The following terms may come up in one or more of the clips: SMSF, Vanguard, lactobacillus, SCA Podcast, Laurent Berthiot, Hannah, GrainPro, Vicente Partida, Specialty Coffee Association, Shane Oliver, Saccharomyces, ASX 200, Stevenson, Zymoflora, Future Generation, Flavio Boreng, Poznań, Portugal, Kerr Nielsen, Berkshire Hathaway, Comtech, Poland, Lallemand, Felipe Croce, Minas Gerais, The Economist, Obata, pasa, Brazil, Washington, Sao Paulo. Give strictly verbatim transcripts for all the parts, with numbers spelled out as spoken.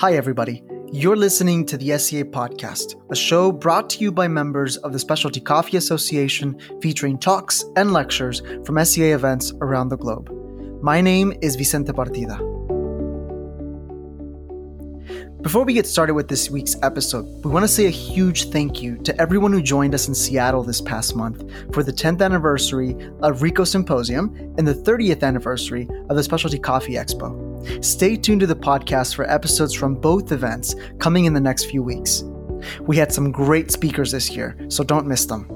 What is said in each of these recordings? Hi, everybody. You're listening to the S C A Podcast, a show brought to you by members of the Specialty Coffee Association, featuring talks and lectures from S C A events around the globe. My name is Vicente Partida. Before we get started with this week's episode, we want to say a huge thank you to everyone who joined us in Seattle this past month for the tenth anniversary of Re Symposium and the thirtieth anniversary of the Specialty Coffee Expo. Stay tuned to the podcast for episodes from both events coming in the next few weeks. We had some great speakers this year, so don't miss them.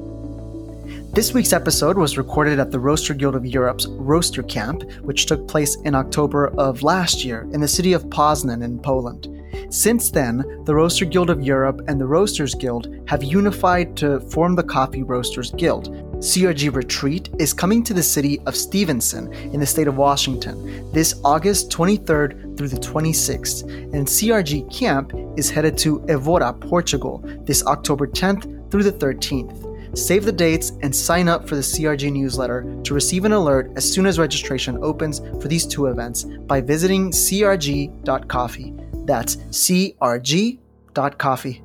This week's episode was recorded at the Roaster Guild of Europe's Roaster Camp, which took place in October of last year in the city of Poznań in Poland. Since then, the Roaster Guild of Europe and the Roasters Guild have unified to form the Coffee Roasters Guild. C R G Retreat is coming to the city of Stevenson in the state of Washington this August twenty-third through the twenty-sixth, and C R G Camp is headed to Evora, Portugal this October tenth through the thirteenth. Save the dates and sign up for the C R G newsletter to receive an alert as soon as registration opens for these two events by visiting c r g dot coffee. That's c r g dot coffee.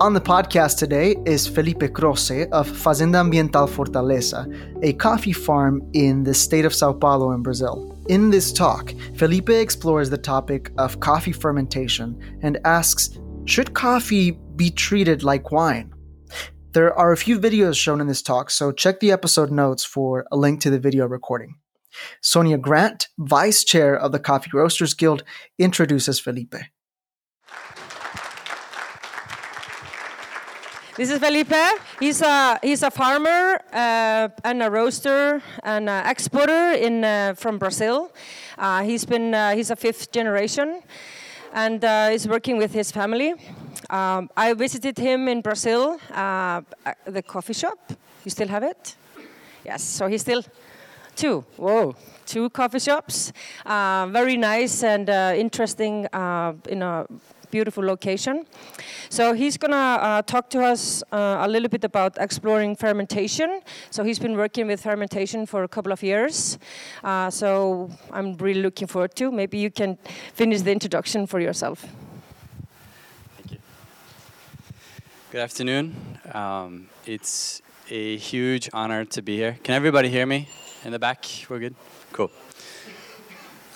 On the podcast today is Felipe Croce of Fazenda Ambiental Fortaleza, a coffee farm in the state of Sao Paulo in Brazil. In this talk, Felipe explores the topic of coffee fermentation and asks, should coffee be treated like wine? There are a few videos shown in this talk, so check the episode notes for a link to the video recording. Sonia Grant, vice chair of the Coffee Roasters Guild, introduces Felipe. This is Felipe. He's a he's a farmer uh, and a roaster and an exporter in uh, from Brazil. Uh, he's been uh, he's a fifth generation, and uh, he's working with his family. Um, I visited him in Brazil, uh, the coffee shop. You still have it? Yes. So he's still two. Whoa, two coffee shops. Uh, very nice and uh, interesting. Uh, you know. Beautiful location. So he's going to uh, talk to us uh, a little bit about exploring fermentation. So he's been working with fermentation for a couple of years. Uh, so I'm really looking forward to. Maybe you can finish the introduction for yourself. Thank you. Good afternoon. Um, it's a huge honor to be here. Can everybody hear me in the back? We're good? Cool.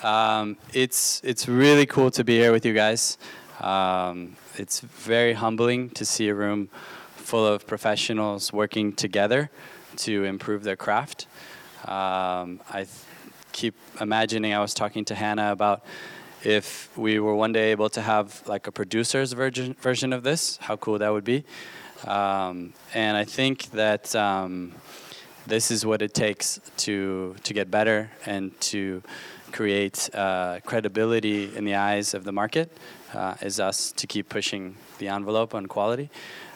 Um, it's it's really cool to be here with you guys. Um, it's very humbling to see a room full of professionals working together to improve their craft. Um, I th- keep imagining I was talking to Hannah about if we were one day able to have like a producer's version version of this, how cool that would be. Um, and I think that um, this is what it takes to to get better and to create uh, credibility in the eyes of the market. Uh, is us to keep pushing the envelope on quality.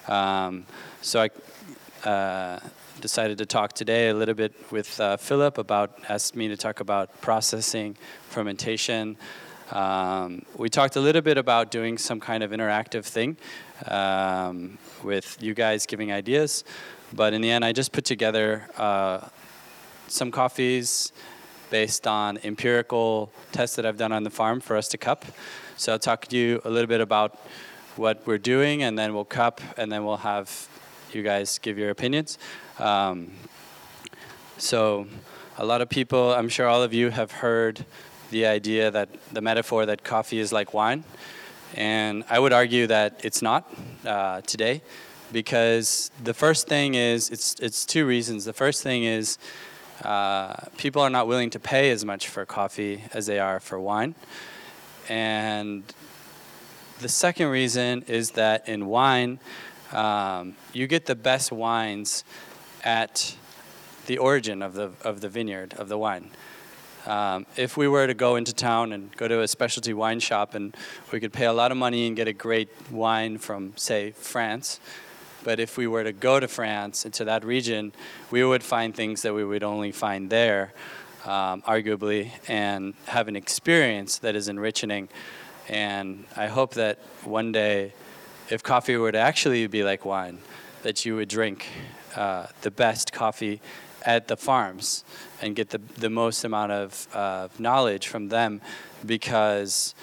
Um, so I uh, decided to talk today a little bit with uh, Philip about, asked me to talk about processing, fermentation. Um, we talked a little bit about doing some kind of interactive thing um, with you guys giving ideas. But in the end, I just put together uh, some coffees based on empirical tests that I've done on the farm for us to cup. So I'll talk to you a little bit about what we're doing, and then we'll cup, and then we'll have you guys give your opinions. Um, so a lot of people, I'm sure all of you have heard the idea that the metaphor that coffee is like wine. And I would argue that it's not uh, today, because the first thing is, it's, it's two reasons. The first thing is uh, people are not willing to pay as much for coffee as they are for wine. And the second reason is that in wine, um, you get the best wines at the origin of the of the vineyard, of the wine. Um, if we were to go into town and go to a specialty wine shop, and we could pay a lot of money and get a great wine from, say, France. But if we were to go to France and to that region, we would find things that we would only find there. Um, arguably, and have an experience that is enriching. And I hope that one day, if coffee were to actually be like wine, that you would drink uh, the best coffee at the farms and get the, the most amount of uh, knowledge from them, because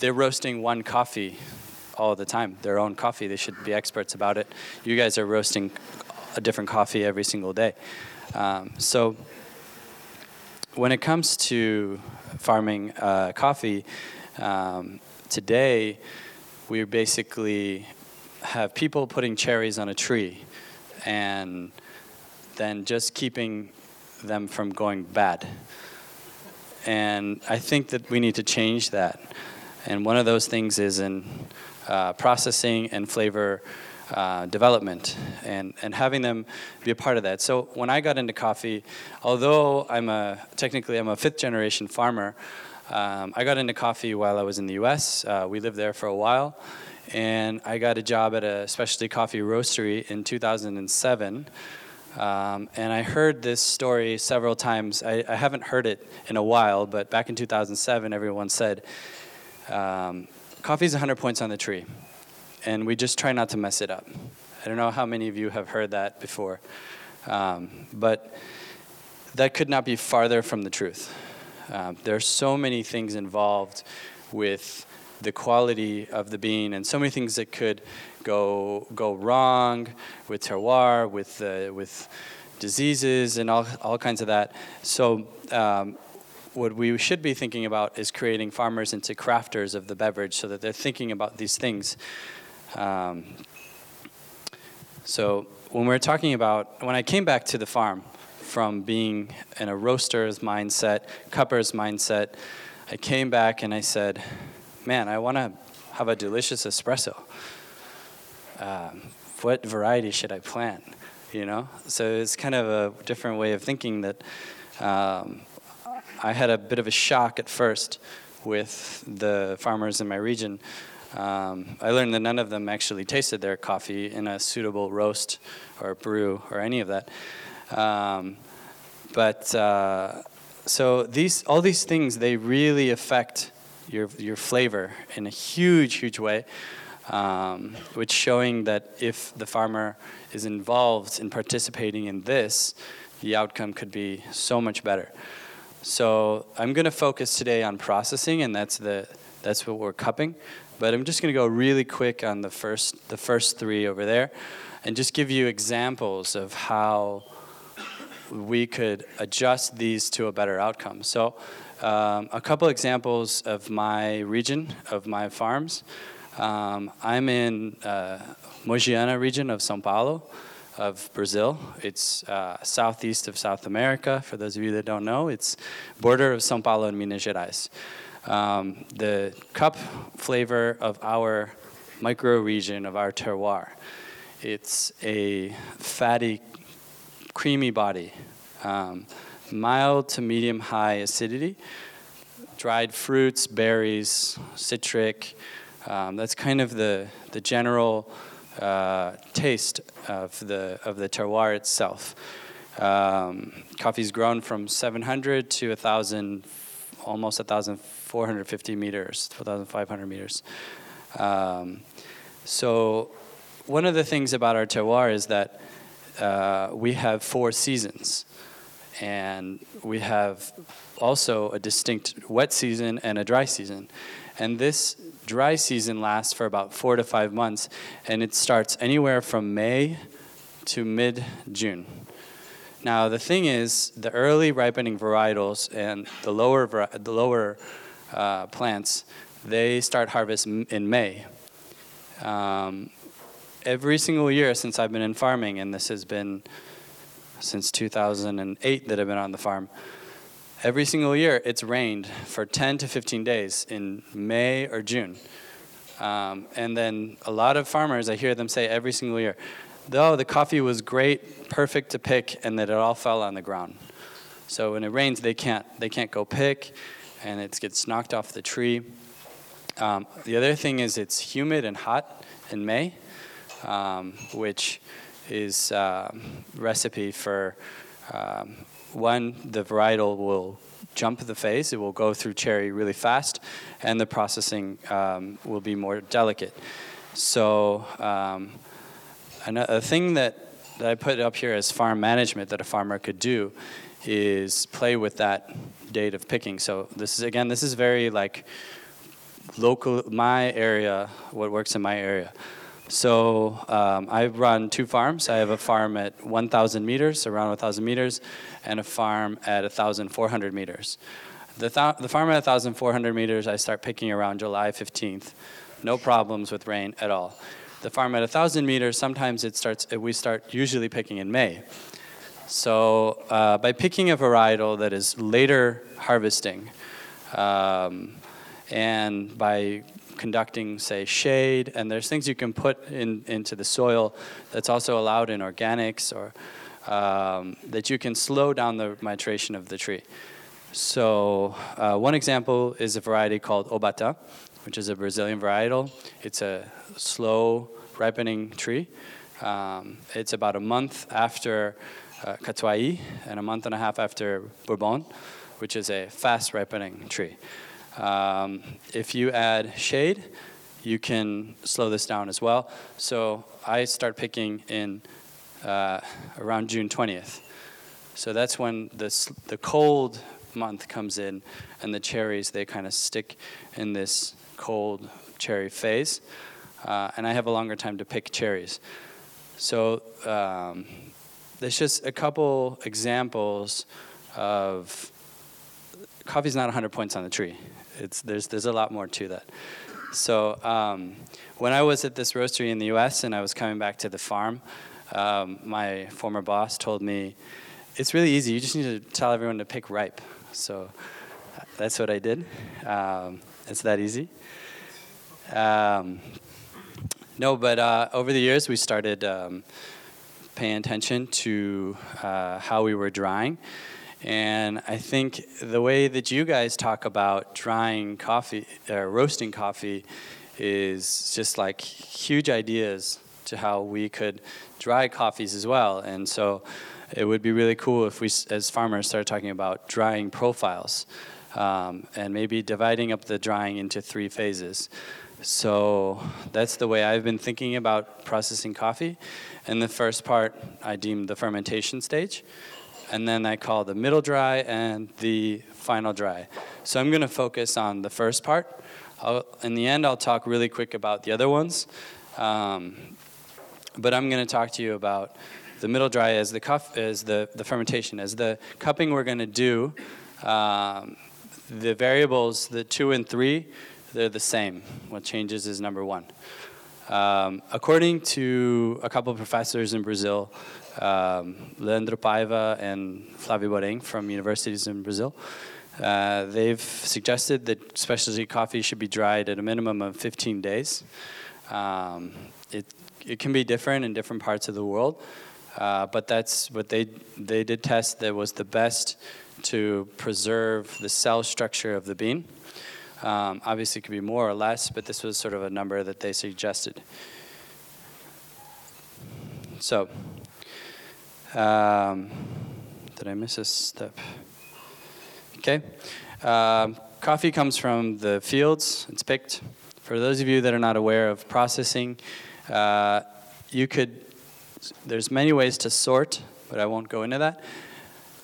they're roasting one coffee all the time, their own coffee. They should be experts about it. You guys are roasting a different coffee every single day. Um, so when it comes to farming uh, coffee, um, today we basically have people putting cherries on a tree and then just keeping them from going bad. And I think that we need to change that. And one of those things is in uh, processing and flavor uh, development and, and having them be a part of that. So when I got into coffee, although I'm a, technically I'm a fifth generation farmer, um, I got into coffee while I was in the U S. Uh, we lived there for a while. And I got a job at a specialty coffee roastery in two thousand seven. Um, and I heard this story several times. I, I haven't heard it in a while, but back in two thousand seven, everyone said, um, coffee's one hundred points on the tree, and we just try not to mess it up. I don't know how many of you have heard that before, um, but that could not be farther from the truth. Um, there are so many things involved with the quality of the bean, and so many things that could go go wrong with terroir, with uh, with diseases, and all all kinds of that. So um, what we should be thinking about is creating farmers into crafters of the beverage, so that they're thinking about these things. Um, so when we're talking about, when I came back to the farm from being in a roaster's mindset, cupper's mindset, I came back and I said, man, I want to have a delicious espresso. Um, what variety should I plant? You know, so it's kind of a different way of thinking that um, I had a bit of a shock at first with the farmers in my region. Um, I learned that none of them actually tasted their coffee in a suitable roast or brew or any of that. Um, but uh, so these, all these things, they really affect your your flavor in a huge, huge way, um, which showing that if the farmer is involved in participating in this, the outcome could be so much better. So I'm gonna focus today on processing, and that's the that's what we're cupping, but I'm just gonna go really quick on the first the first three over there and just give you examples of how we could adjust these to a better outcome. So Um, a couple examples of my region, of my farms. Um, I'm in uh, Mogiana region of Sao Paulo, of Brazil. It's uh, southeast of South America. For those of you that don't know, it's border of Sao Paulo and Minas Gerais. Um, the cup flavor of our micro region, of our terroir, it's a fatty, creamy body. Um, mild to medium high acidity, dried fruits, berries, citric. Um, that's kind of the the general uh, taste of the of the terroir itself. Um, coffee's grown from seven hundred to one thousand, almost one thousand four hundred fifty meters, one thousand five hundred meters. Um, so one of the things about our terroir is that uh, we have four seasons. And we have also a distinct wet season and a dry season. And this dry season lasts for about four to five months, and it starts anywhere from May to mid-June. Now, the thing is, the early ripening varietals and the lower the lower uh, plants, they start harvest in May. Um, every single year since I've been in farming, and this has been since two thousand eight that I've been on the farm, every single year it's rained for ten to fifteen days in May or June. Um, and then a lot of farmers, I hear them say every single year, though the coffee was great, perfect to pick, and that it all fell on the ground. So when it rains, they can't, they can't go pick, and it gets knocked off the tree. Um, the other thing is it's humid and hot in May, um, which is a um, recipe for, um, one, the varietal will jump the phase, it will go through cherry really fast, and the processing um, will be more delicate. So um, another thing that, that I put up here as farm management that a farmer could do is play with that date of picking. So this is, again, this is very like local, my area, what works in my area. So um, I run two farms. I have a farm at one thousand meters, around one thousand meters, and a farm at one thousand four hundred meters. The, th- the farm at one thousand four hundred meters, I start picking around July fifteenth. No problems with rain at all. The farm at one thousand meters, sometimes it starts, we start usually picking in May. So uh, by picking a varietal that is later harvesting, um, and by conducting, say, shade, and there's things you can put in into the soil that's also allowed in organics, or um, that you can slow down the maturation of the tree. So uh, one example is a variety called Obata, which is a Brazilian varietal. It's a slow ripening tree. Um, it's about a month after uh, Catuaí and a month and a half after Bourbon, which is a fast ripening tree. Um, if you add shade, you can slow this down as well. So I start picking in uh, around June twentieth. So that's when this, the cold month comes in, and the cherries, they kind of stick in this cold cherry phase. Uh, and I have a longer time to pick cherries. So um, there's just a couple examples of coffee's not one hundred points on the tree. It's, there's there's a lot more to that. So um, when I was at this roastery in the U S and I was coming back to the farm, um, my former boss told me, it's really easy. You just need to tell everyone to pick ripe. So that's what I did. Um, it's that easy. Um, no, but uh, over the years, we started um, paying attention to uh, how we were drying. And I think the way that you guys talk about drying coffee, uh, roasting coffee, is just like huge ideas to how we could dry coffees as well. And so it would be really cool if we, as farmers, started talking about drying profiles, um, and maybe dividing up the drying into three phases. So that's the way I've been thinking about processing coffee. And the first part I deem the fermentation stage. And then I call the middle dry and the final dry. So I'm going to focus on the first part. I'll, in the end, I'll talk really quick about the other ones. Um, but I'm going to talk to you about the middle dry as the cuff, as the, the fermentation, as the cupping we're going to do. Um, the variables, the two and three, they're the same. What changes is number one. Um, according to a couple of professors in Brazil, Um, Leandro Paiva and Flavio Boreng from universities in Brazil, uh, they've suggested that specialty coffee should be dried at a minimum of fifteen days. Um, it it can be different in different parts of the world, uh, but that's what they they did test that was the best to preserve the cell structure of the bean. Um, obviously, it could be more or less, but this was sort of a number that they suggested. So. Um, did I miss a step? Okay. Um, coffee comes from the fields. It's picked. For those of you that are not aware of processing, uh, you could, there's many ways to sort, but I won't go into that.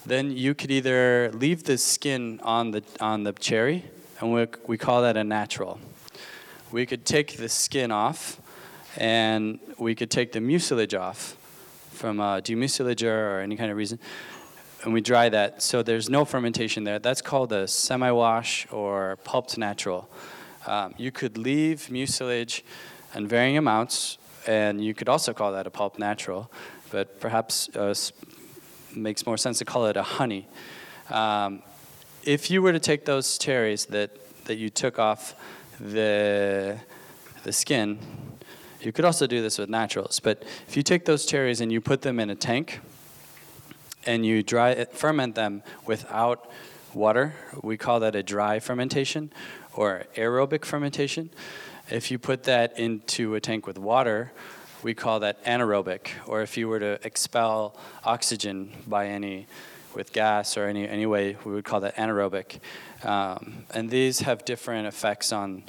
Then you could either leave the skin on the on the cherry, and we we call that a natural. We could take the skin off, and we could take the mucilage off from a demucilager or any kind of reason, and we dry that. So there's no fermentation there. That's called a semi-wash or pulped natural. Um, you could leave mucilage in varying amounts, and you could also call that a pulped natural, but perhaps uh, makes more sense to call it a honey. Um, if you were to take those cherries that, that you took off the the skin, you could also do this with naturals, but if you take those cherries and you put them in a tank and you dry it, ferment them without water, we call that a dry fermentation or aerobic fermentation. If you put that into a tank with water, we call that anaerobic, or if you were to expel oxygen by any, with gas or any, any way, we would call that anaerobic. Um, and these have different effects on,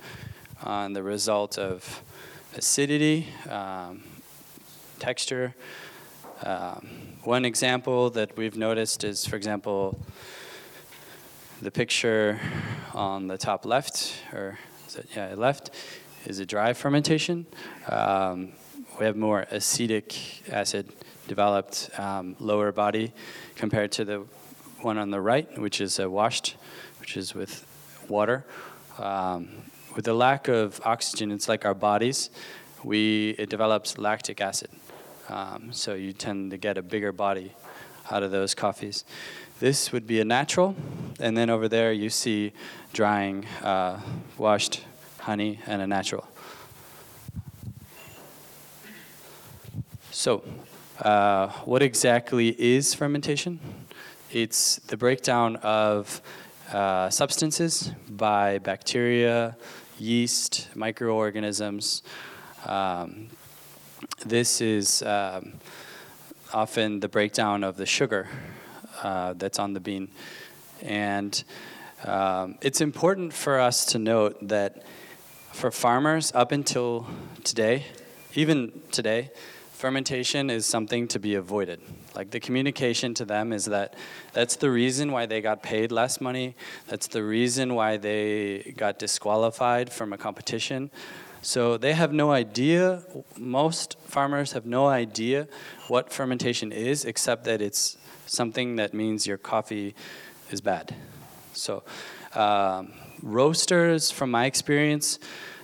on the result of acidity, um, texture. Um, one example that we've noticed is, for example, the picture on the top left, or So, yeah, left is a dry fermentation. Um, we have more acetic acid developed um, lower body compared to the one on the right, which is uh, washed, which is with water. Um, with the lack of oxygen, it's like our bodies, we it develops lactic acid. Um, so you tend to get a bigger body out of those coffees. This would be a natural, and then over there you see drying, uh, washed honey, and a natural. So, uh, what exactly is fermentation? It's the breakdown of uh, substances by bacteria, yeast, microorganisms. Um, this is um, often the breakdown of the sugar uh, that's on the bean. And um, it's important for us to note that for farmers up until today, even today, fermentation is something to be avoided. Like the communication to them is that that's the reason why they got paid less money. That's the reason why they got disqualified from a competition. So they have no idea, most farmers have no idea what fermentation is, except that it's something that means your coffee is bad. So um, roasters, from my experience,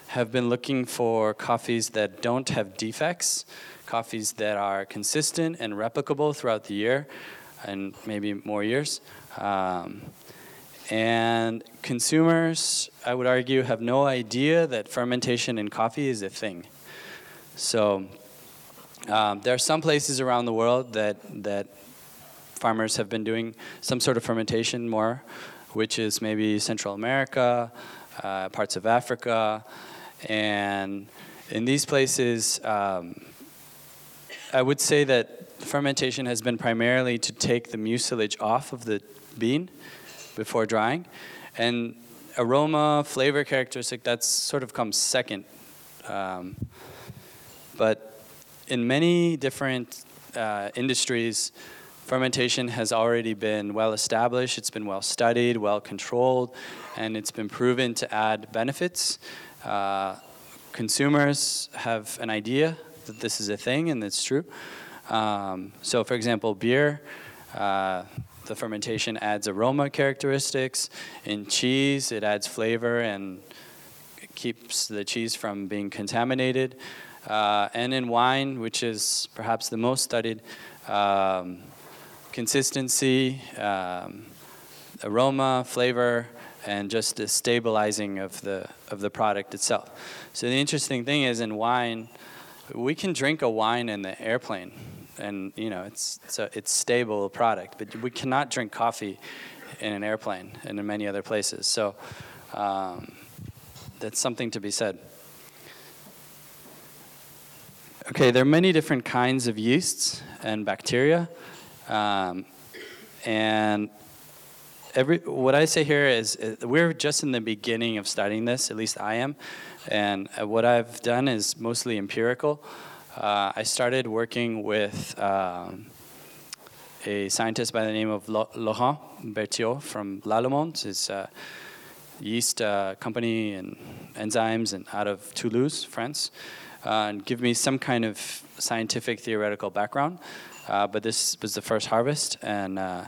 have been looking for coffees that don't have defects, coffees that are consistent and replicable throughout the year, and maybe more years. Um, and consumers, I would argue, have no idea that fermentation in coffee is a thing. So um, there are some places around the world that, that farmers have been doing some sort of fermentation more, which is maybe Central America, uh, parts of Africa. And in these places, um, I would say that fermentation has been primarily to take the mucilage off of the bean before drying. And aroma, flavor characteristic, that's sort of comes second. Um, but in many different uh, industries, fermentation has already been well established, it's been well studied, well controlled, and it's been proven to add benefits. Uh, consumers have an idea that this is a thing, and it's true. Um, so for example, beer, uh, the fermentation adds aroma characteristics. In cheese, it adds flavor and keeps the cheese from being contaminated. Uh, and in wine, which is perhaps the most studied, um, consistency, um, aroma, flavor, and just the stabilizing of the, of the product itself. So the interesting thing is in wine, we can drink a wine in the airplane, and you know it's it's a it's stable product. But we cannot drink coffee in an airplane and in many other places. So um, that's something to be said. Okay, there are many different kinds of yeasts and bacteria, um, and every what I say here is, is we're just in the beginning of studying this. At least I am. And what I've done is mostly empirical. Uh, I started working with um, a scientist by the name of Laurent Berthiot from Lallemand. It's a yeast uh, company and enzymes and out of Toulouse, France, uh, and give me some kind of scientific theoretical background. Uh, but this was the first harvest. And uh,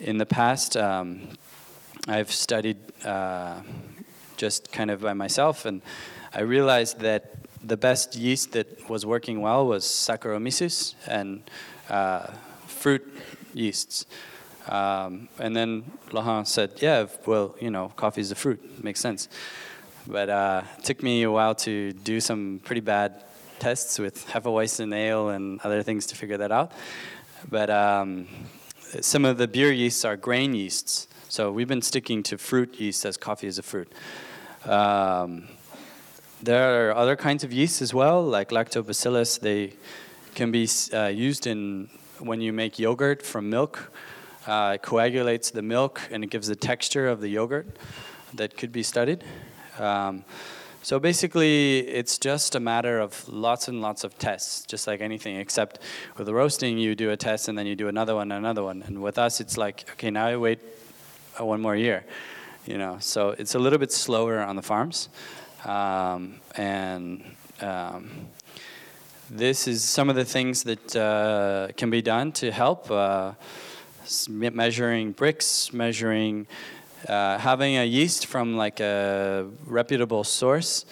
in the past, um, I've studied uh, just kind of by myself, and I realized that the best yeast that was working well was Saccharomyces and uh, fruit yeasts. Um, and then Laurent said, yeah, well, you know, coffee's a fruit, it makes sense. But uh, it took me a while to do some pretty bad tests with Hefeweizen ale and other things to figure that out. But um, some of the beer yeasts are grain yeasts. So we've been sticking to fruit yeast as coffee is a fruit. Um, there are other kinds of yeast as well, like lactobacillus. They can be uh, used in when you make yogurt from milk. Uh, it coagulates the milk, and it gives the texture of the yogurt that could be studied. Um, so basically, it's just a matter of lots and lots of tests, just like anything, except with the roasting, you do a test, and then you do another one, another one. And with us, it's like, okay, now I wait one more year you know. So it's a little bit slower on the farms, um, and um, this is some of the things that uh, can be done to help. Uh, measuring bricks, measuring, uh, having a yeast from like a reputable source,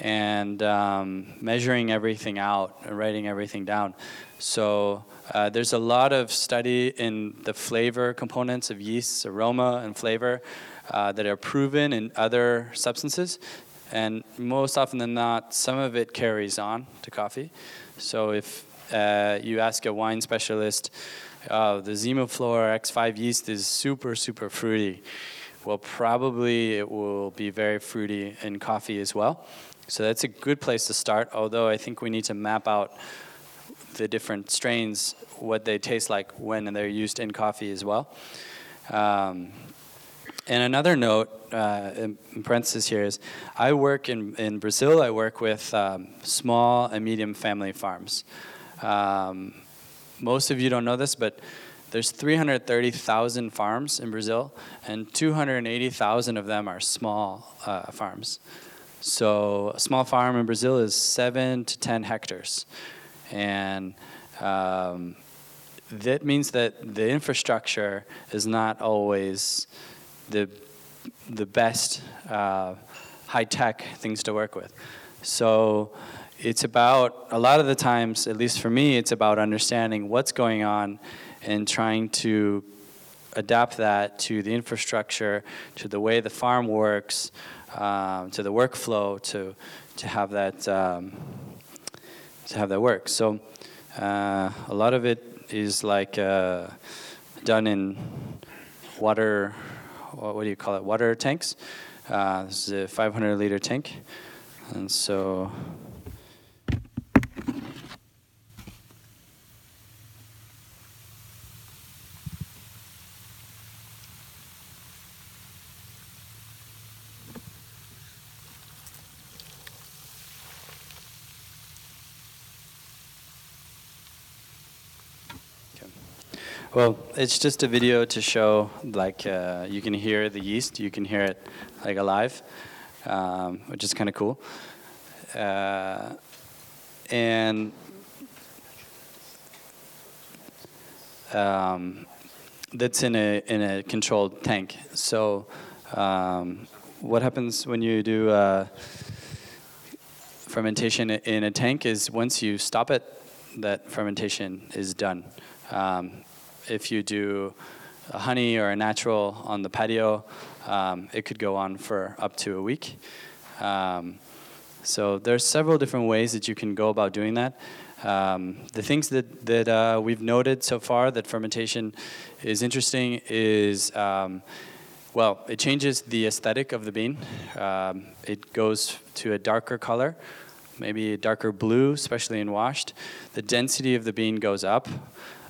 and um, measuring everything out, and writing everything down. So uh, there's a lot of study in the flavor components of yeasts, aroma and flavor, uh, that are proven in other substances. And most often than not, some of it carries on to coffee. So if uh, you ask a wine specialist, oh, the Zymoflora X five yeast is super, super fruity. Well, probably it will be very fruity in coffee as well. So that's a good place to start, although I think we need to map out the different strains, what they taste like when they're used in coffee as well. Um, and another note, uh, in parentheses here, is I work in, in Brazil. I work with um, small and medium family farms. Um, most of you don't know this, but there's three hundred thirty thousand farms in Brazil, and two hundred eighty thousand of them are small uh, farms. So a small farm in Brazil is seven to ten hectares. And um, that means that the infrastructure is not always the, the best uh, high-tech things to work with. So it's about, a lot of the times, at least for me, it's about understanding what's going on and trying to adapt that to the infrastructure, to the way the farm works, um, to the workflow, to to have that um, to have that work. So uh, a lot of it is like uh, done in water. What do you call it? Water tanks. Uh, this is a five hundred liter tank, and so. Well, it's just a video to show, like, uh, you can hear the yeast, you can hear it, like, alive, um, which is kind of cool. Uh, and um, that's in a in a controlled tank. So um, what happens when you do uh, fermentation in a tank is once you stop it, that fermentation is done. Um, If you do a honey or a natural on the patio, um, it could go on for up to a week. Um, so there's several different ways that you can go about doing that. Um, the things that, that uh, we've noted so far that fermentation is interesting is, um, well, it changes the aesthetic of the bean. Um, it goes to a darker color, maybe a darker blue, especially in washed. The density of the bean goes up.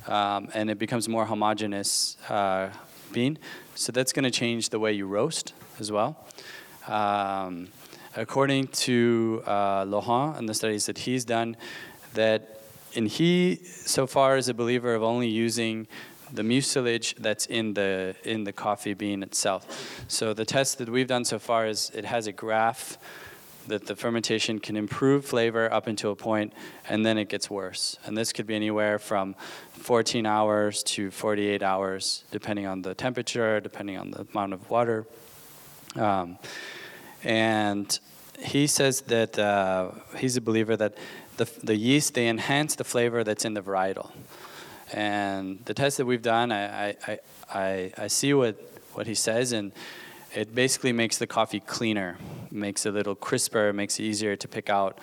Um, and it becomes more homogeneous uh, bean. So that's going to change the way you roast as well. Um, according to uh, Laurent and the studies that he's done, that and he so far is a believer of only using the mucilage that's in the in the coffee bean itself. So the test that we've done so far is it has a graph that the fermentation can improve flavor up until a point, and then it gets worse. And this could be anywhere from fourteen hours to forty-eight hours, depending on the temperature, depending on the amount of water. Um, and he says that uh, he's a believer that the, the yeast, they enhance the flavor that's in the varietal. And the test that we've done, I, I, I, I see what, what he says, and it basically makes the coffee cleaner, makes it a little crisper, makes it easier to pick out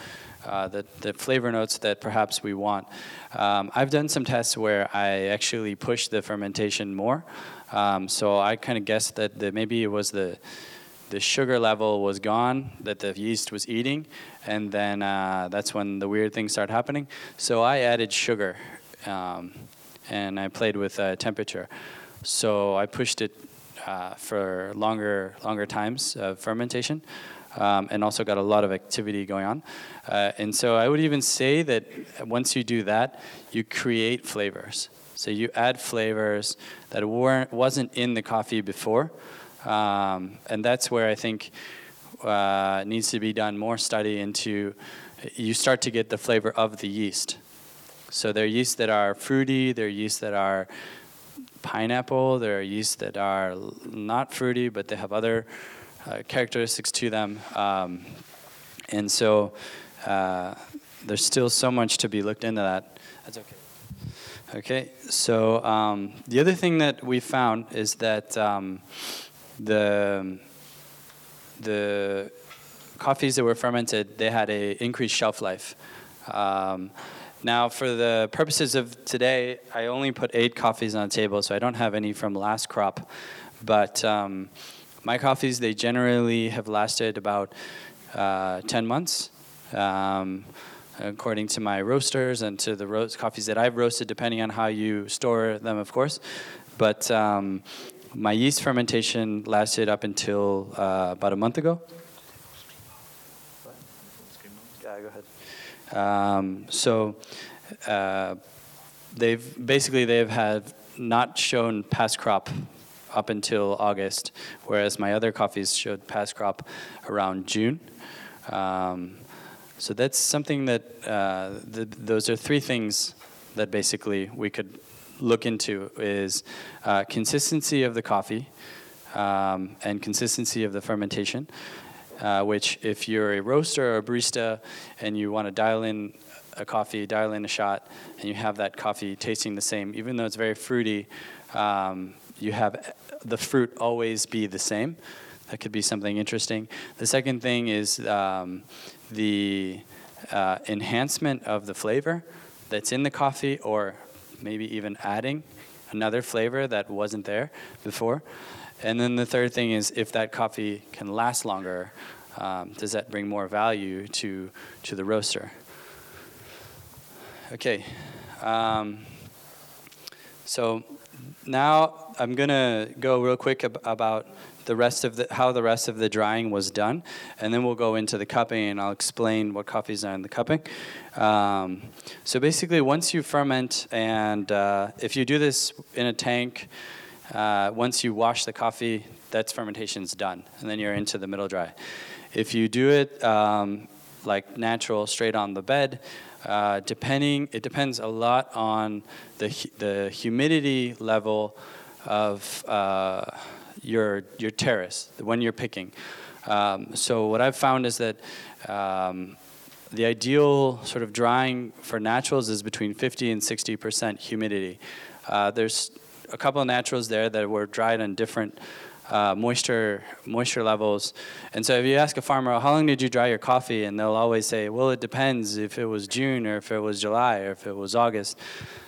uh, the, the flavor notes that perhaps we want. Um, I've done some tests where I actually push the fermentation more. Um, so I kind of guessed that the, maybe it was the, the sugar level was gone, that the yeast was eating, and then uh, that's when the weird things start happening. So I added sugar, um, and I played with uh, temperature. So I pushed it Uh, for longer longer times of fermentation, um, and also got a lot of activity going on. Uh, and so I would even say that once you do that, you create flavors. So you add flavors that weren't wasn't in the coffee before, Um, and that's where I think uh, needs to be done more study into. You start to get the flavor of the yeast. So there are yeasts that are fruity, there are yeasts that are pineapple, there are yeasts that are not fruity, but they have other uh, characteristics to them. Um, and so uh, there's still so much to be looked into that. That's okay. Okay, so um, the other thing that we found is that um, the the coffees that were fermented, they had an increased shelf life. Um, now, for the purposes of today, I only put eight coffees on the table, so I don't have any from last crop. But um, my coffees, they generally have lasted about uh, ten months. Um, according to my roasters and to the roast coffees that I've roasted, depending on how you store them, of course. But um, my yeast fermentation lasted up until uh, about a month ago. Yeah, go ahead. Um, so uh, they've basically they've had not shown past crop up until August, whereas my other coffees showed past crop around June. Um, So that's something that, uh, the, those are three things that basically we could look into is uh, consistency of the coffee um, and consistency of the fermentation, uh, which if you're a roaster or a barista and you want to dial in a coffee, dial in a shot, and you have that coffee tasting the same, even though it's very fruity, um, you have the fruit always be the same. That could be something interesting. The second thing is um, the uh, enhancement of the flavor that's in the coffee, or maybe even adding another flavor that wasn't there before. And then the third thing is if that coffee can last longer, um, does that bring more value to, to the roaster? Okay. Um, so now I'm gonna go real quick ab- about the rest of the, how the rest of the drying was done, and then we'll go into the cupping, and I'll explain what coffees are in the cupping. Um, so basically, once you ferment, and uh, if you do this in a tank, uh, once you wash the coffee, that's fermentation's done, and then you're into the middle dry. If you do it um, like natural, straight on the bed, uh, depending, it depends a lot on the the humidity level of. Uh, your your terrace, when you're picking. Um, so what I've found is that um, the ideal sort of drying for naturals is between fifty and sixty percent humidity. Uh, there's a couple of naturals there that were dried on different uh, moisture moisture levels. And so if you ask a farmer, how long did you dry your coffee? And they'll always say, well, it depends if it was June or if it was July or if it was August.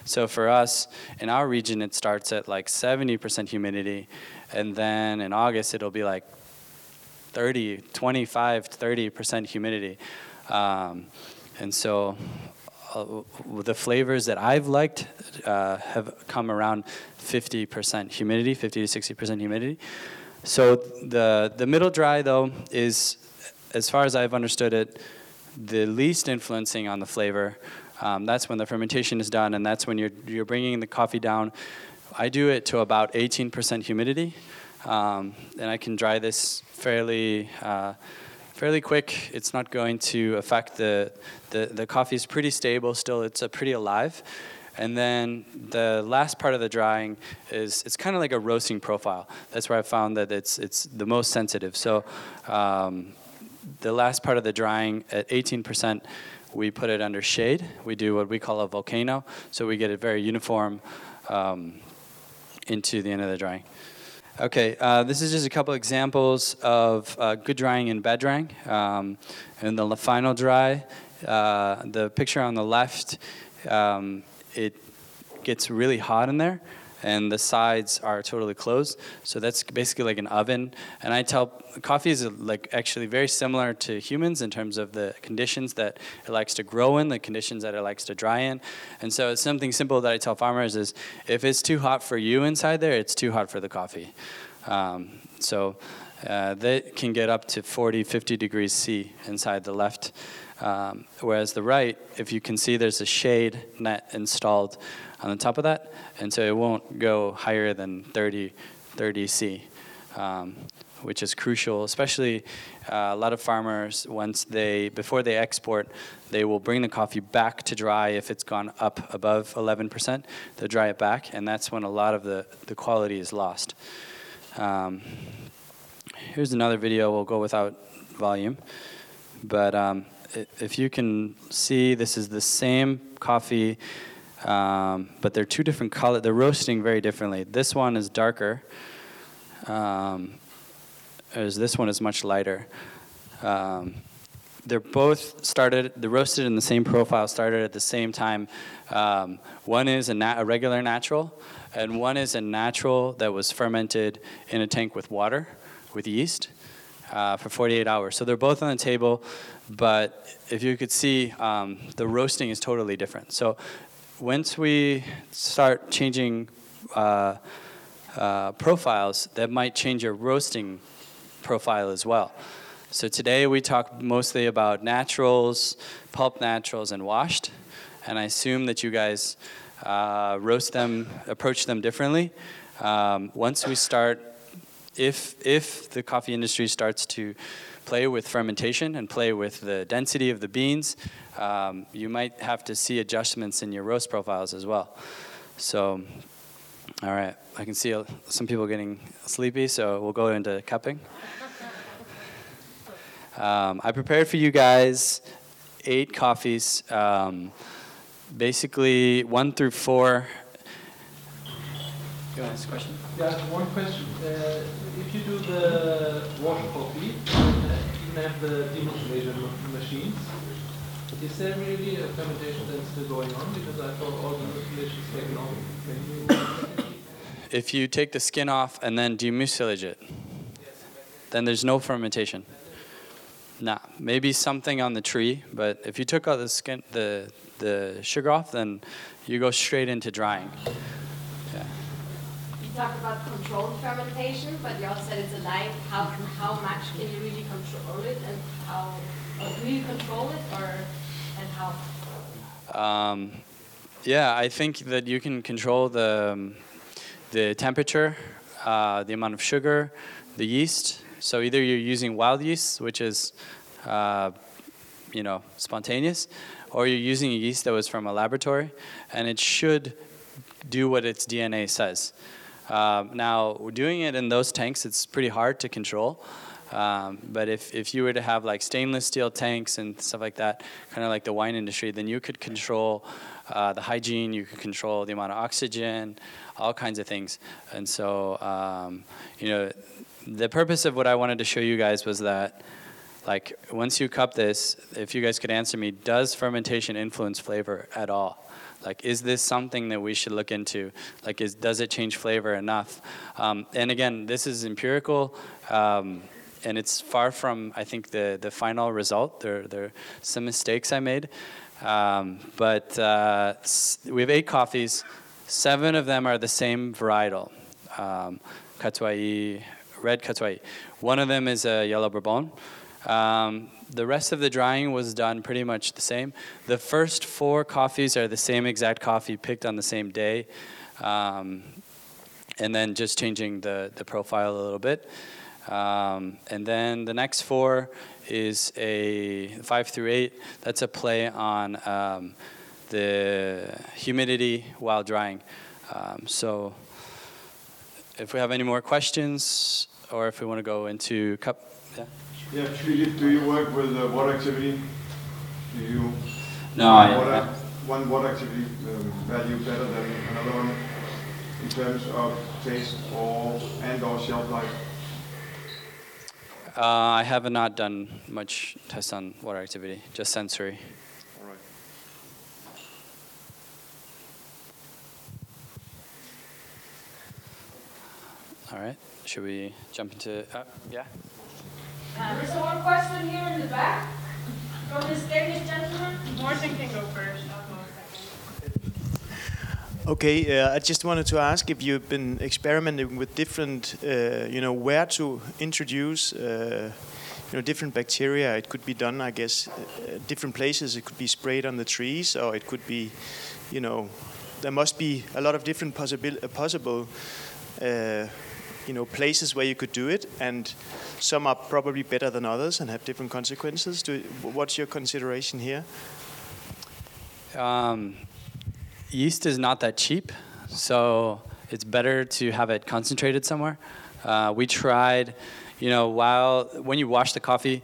So for us, in our region, it starts at like seventy percent humidity. And then in August, it'll be like thirty, twenty-five, thirty percent humidity. Um, and so uh, the flavors that I've liked uh, have come around fifty percent humidity, fifty to sixty percent humidity. So the the middle dry, though, is, as far as I've understood it, the least influencing on the flavor. Um, that's when the fermentation is done, and that's when you're you're bringing the coffee down. I do it to about eighteen percent humidity, um, and I can dry this fairly uh, fairly quick. It's not going to affect the, the, the coffee is pretty stable still. It's a pretty alive. And then the last part of the drying is, it's kind of like a roasting profile. That's where I found that it's it's the most sensitive. So um, the last part of the drying at eighteen percent, we put it under shade. We do what we call a volcano, so we get it very uniform um, into the end of the drying. Okay, uh, this is just a couple examples of uh, good drying and bad drying. Um, and the final dry, uh, the picture on the left, um, it gets really hot in there, and the sides are totally closed. So that's basically like an oven. And I tell, coffee is like actually very similar to humans in terms of the conditions that it likes to grow in, the conditions that it likes to dry in. And so it's something simple that I tell farmers is, if it's too hot for you inside there, it's too hot for the coffee. Um, so uh, they can get up to forty, fifty degrees C inside the left. Um, whereas the right, if you can see, there's a shade net installed on the top of that, and so it won't go higher than thirty C. um, which is crucial, especially uh, a lot of farmers, once they, before they export, they will bring the coffee back to dry if it's gone up above eleven percent. They'll dry it back, and that's when a lot of the, the quality is lost. Um, here's another video, we'll go without volume, but um, if you can see, this is the same coffee, um, but they're two different colors. They're roasting very differently. This one is darker, um, as this one is much lighter. Um, they're both started, they're roasted in the same profile, started at the same time. Um, one is a, nat- a regular natural, and one is a natural that was fermented in a tank with water, with yeast, uh, for forty-eight hours. So they're both on the table, but if you could see, um, the roasting is totally different. So once we start changing uh, uh, profiles, that might change your roasting profile as well. So today we talked mostly about naturals, pulp naturals, and washed, and I assume that you guys uh, roast them, approach them differently. Um, once we start, if if the coffee industry starts to play with fermentation and play with the density of the beans, um, you might have to see adjustments in your roast profiles as well. So, all right, I can see some people getting sleepy, so we'll go into cupping. Um, I prepared for you guys eight coffees, um, basically one through four. You want to ask a question? Yeah, one question. Uh, if you do the wash coffee, uh, you can have the demonstration machines. Is there really a fermentation that's still going on? Because I thought all the mucilage is taken off. When you if you take the skin off and then demucilage it, then there's no fermentation. Nah, maybe something on the tree, but if you took all the skin, the the sugar off, then you go straight into drying. Yeah. You talk about controlled fermentation, but you also said it's a line. How how much can you really control it, and how or do you control it, or and how? Um, yeah, I think that you can control the um, the temperature, uh, the amount of sugar, the yeast. So either you're using wild yeast, which is, uh, you know, spontaneous, or you're using a yeast that was from a laboratory, and it should do what its D N A says. Uh, now, doing it in those tanks, it's pretty hard to control. Um, but if, if you were to have like stainless steel tanks and stuff like that, kind of like the wine industry, then you could control uh, the hygiene, you could control the amount of oxygen, all kinds of things. And so, um, you know, the purpose of what I wanted to show you guys was that, like, once you cup this, if you guys could answer me, does fermentation influence flavor at all? Like, is this something that we should look into? Like, is does it change flavor enough? Um, and again, this is empirical. Um, And it's far from, I think, the, the final result. There, there are some mistakes I made. Um, but uh, we have eight coffees. Seven of them are the same varietal. Um, Catuaí, red Catuaí. One of them is a yellow Bourbon. Um, the rest of the drying was done pretty much the same. The first four coffees are the same exact coffee picked on the same day. Um, and then just changing the, the profile a little bit. Um, and then the next four is a five through eight. That's a play on um, the humidity while drying. Um, so if we have any more questions, or if we want to go into cup. Yeah, yeah Felipe, do you work with uh, what activity? Do you no, I, what I, a, one what activity um, value better than another one in terms of taste or and or shelf life? Uh, I have not done much tests on water activity, just sensory. All right. All right. Should we jump into? Uh, yeah. Uh, there's one question here in the back from this Danish gentleman. Morten can go first. Okay, uh, I just wanted to ask if you've been experimenting with different, uh, you know, where to introduce, uh, you know, different bacteria. It could be done, I guess, uh, different places. It could be sprayed on the trees, or it could be, you know, there must be a lot of different possible, possible, uh, you know, places where you could do it, and some are probably better than others and have different consequences. Do, what's your consideration here? Um, yeast is not that cheap, so it's better to have it concentrated somewhere. Uh, we tried, you know, while when you wash the coffee,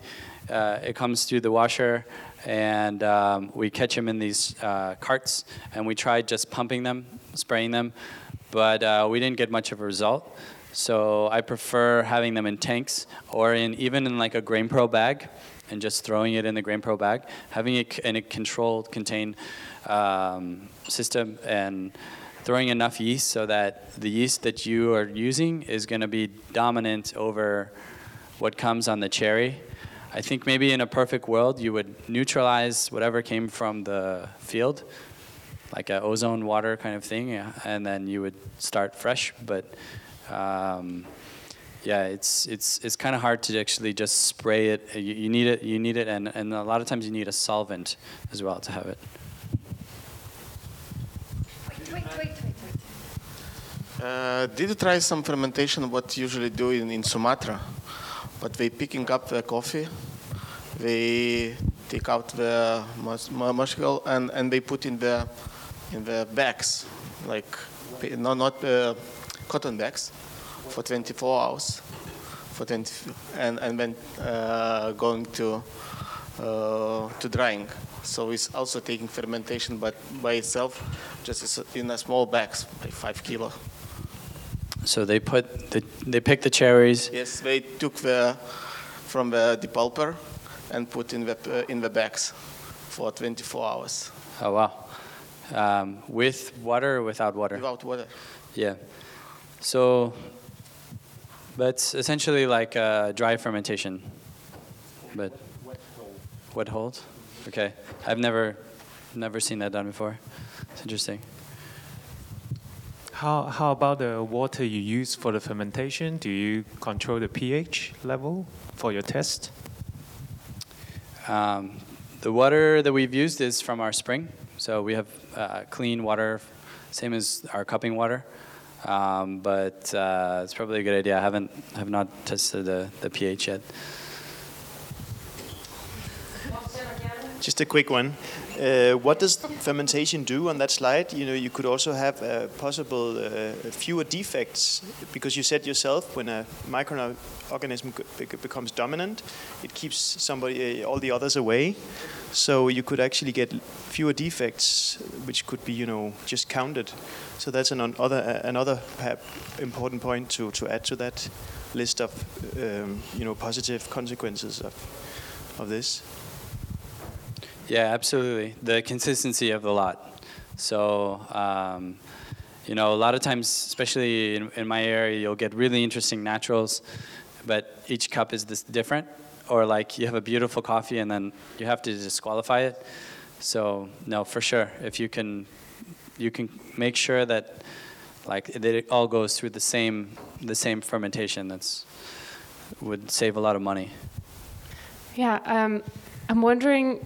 uh, it comes through the washer, and um, we catch them in these uh, carts, and we tried just pumping them, spraying them, but uh, we didn't get much of a result. So I prefer having them in tanks or in even in like a GrainPro bag, and just throwing it in the GrainPro bag, having it in a controlled, contained um, system, and throwing enough yeast so that the yeast that you are using is going to be dominant over what comes on the cherry. I think maybe in a perfect world, you would neutralize whatever came from the field, like an ozone water kind of thing, and then you would start fresh. But um, yeah, it's it's it's kind of hard to actually just spray it. You, you need it, you need it, and, and a lot of times you need a solvent as well to have it. Wait, wait, wait, wait. Uh, did you try some fermentation, what you usually do in, in Sumatra? But they picking up the coffee, they take out the mus- muscle and, and they put in the in the bags, like no not uh, cotton bags, for twenty-four hours, for twenty and and then uh, going to uh, to drying. So it's also taking fermentation, but by itself, just in a small bags, like five kilo. So they put the, they pick the cherries. Yes, they took the from the depulper and put in the uh, in the bags for twenty-four hours. Oh wow! Um, with water or without water? Without water. Yeah. So that's essentially like uh, dry fermentation, but wet hold. Wet hold. Okay, I've never never seen that done before. It's interesting. How how about the water you use for the fermentation? Do you control the pH level for your test? Um, the water that we've used is from our spring, so we have uh, clean water, same as our cupping water. Um, but uh, it's probably a good idea. I haven't have not tested the, the pH yet. Just a quick one. Uh, what does fermentation do on that slide? You know, you could also have uh, possible uh, fewer defects, because you said yourself, when a microorganism becomes dominant, it keeps somebody, uh, all the others away. So you could actually get fewer defects, which could be, you know, just counted. So that's an other, uh, another important point to, to add to that list of, um, you know, positive consequences of of this. Yeah, absolutely. The consistency of the lot. So, um, you know, a lot of times, especially in, in my area, you'll get really interesting naturals, but each cup is this different. Or like you have a beautiful coffee and then you have to disqualify it. So, no, for sure. If you can, you can make sure that, like, that it all goes through the same, the same fermentation. That's would save a lot of money. Yeah, um, I'm wondering.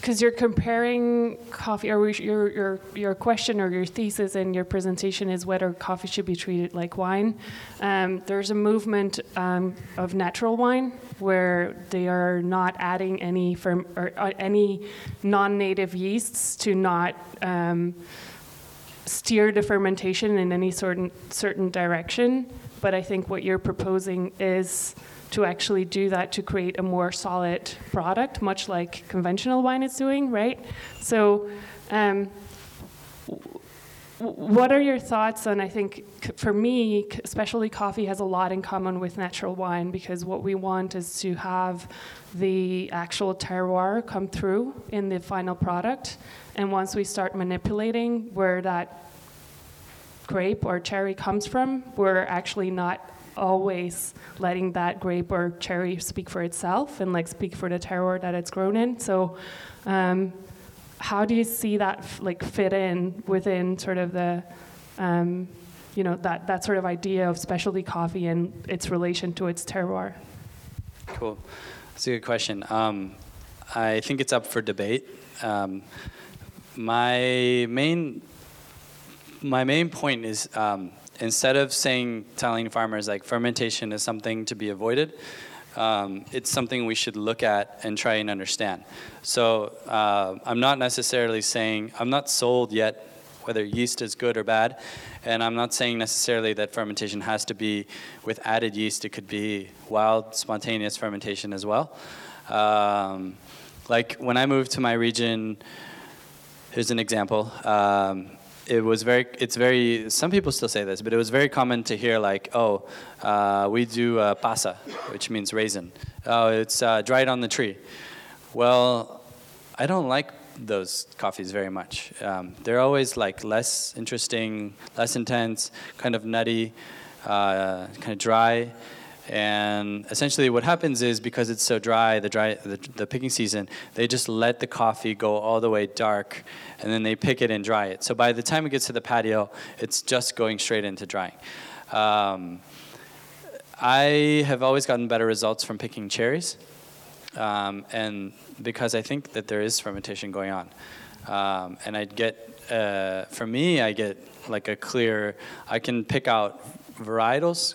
Because you're comparing coffee, or your your your question or your thesis in your presentation is whether coffee should be treated like wine. Um, there's a movement um, of natural wine where they are not adding any firm, or uh, any non-native yeasts to not um, steer the fermentation in any certain certain direction. But I think what you're proposing is to actually do that to create a more solid product, much like conventional wine is doing, right? So um, w- what are your thoughts on, I think, c- for me, especially coffee has a lot in common with natural wine, because what we want is to have the actual terroir come through in the final product. And once we start manipulating where that grape or cherry comes from, we're actually not always letting that grape or cherry speak for itself and like speak for the terroir that it's grown in. So um, how do you see that f- like fit in within sort of the, um, you know, that, that sort of idea of specialty coffee and its relation to its terroir? Cool. That's a good question. Um, I think it's up for debate. Um, my main my main point is um, instead of saying, telling farmers like fermentation is something to be avoided, um, it's something we should look at and try and understand. So uh, I'm not necessarily saying, I'm not sold yet whether yeast is good or bad, and I'm not saying necessarily that fermentation has to be with added yeast. It could be wild, spontaneous fermentation as well. Um, like when I moved to my region, here's an example. Um, it was very, it's very, some people still say this, but it was very common to hear like, oh, uh, we do uh, pasa, which means raisin. Oh, it's uh, dried on the tree. Well, I don't like those coffees very much. Um, they're always like less interesting, less intense, kind of nutty, uh, kind of dry. And essentially what happens is because it's so dry, the dry the, the picking season, they just let the coffee go all the way dark and then they pick it and dry it. So by the time it gets to the patio, it's just going straight into drying. Um, I have always gotten better results from picking cherries. Um, and because I think that there is fermentation going on. Um, and I'd get, uh, for me, I get like a clear, I can pick out varietals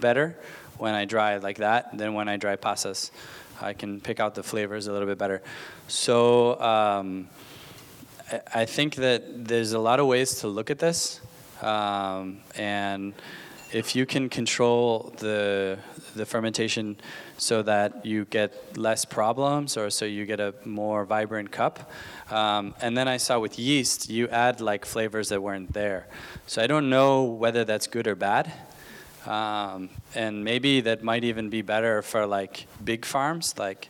better when I dry like that than when I dry pasas. I can pick out the flavors a little bit better. So um, I, I think that there's a lot of ways to look at this. Um, and if you can control the the fermentation so that you get less problems or so you get a more vibrant cup. Um, and then I saw with yeast, you add like flavors that weren't there. So I don't know whether that's good or bad. Um, and maybe that might even be better for like big farms, like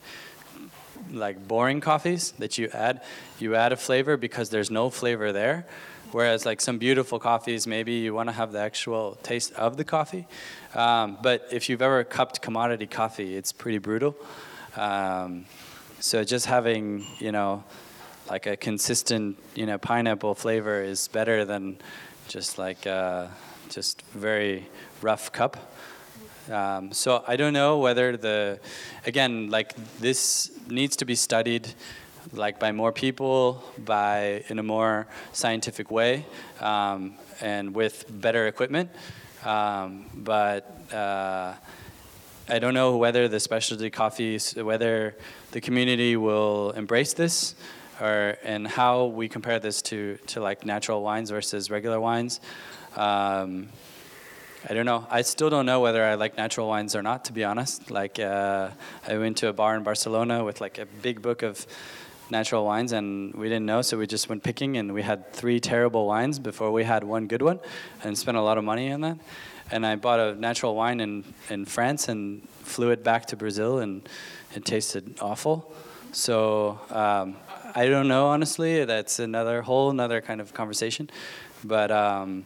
like boring coffees that you add. You add a flavor because there's no flavor there. Whereas like some beautiful coffees, maybe you want to have the actual taste of the coffee. Um, but if you've ever cupped commodity coffee, it's pretty brutal. Um, so just having, you know, like a consistent, you know, pineapple flavor is better than just like uh, just very rough cup. Um, so I don't know whether the, again, like this needs to be studied like by more people, by in a more scientific way, um, and with better equipment. Um, but uh, I don't know whether the specialty coffees, whether the community will embrace this, or and how we compare this to, to like natural wines versus regular wines. Um, I don't know. I still don't know whether I like natural wines or not, to be honest. Like uh, I went to a bar in Barcelona with like a big book of natural wines and we didn't know, so we just went picking and we had three terrible wines before we had one good one and spent a lot of money on that. And I bought a natural wine in, in France and flew it back to Brazil and it tasted awful. So um, I don't know, honestly. That's another whole another kind of conversation. But um,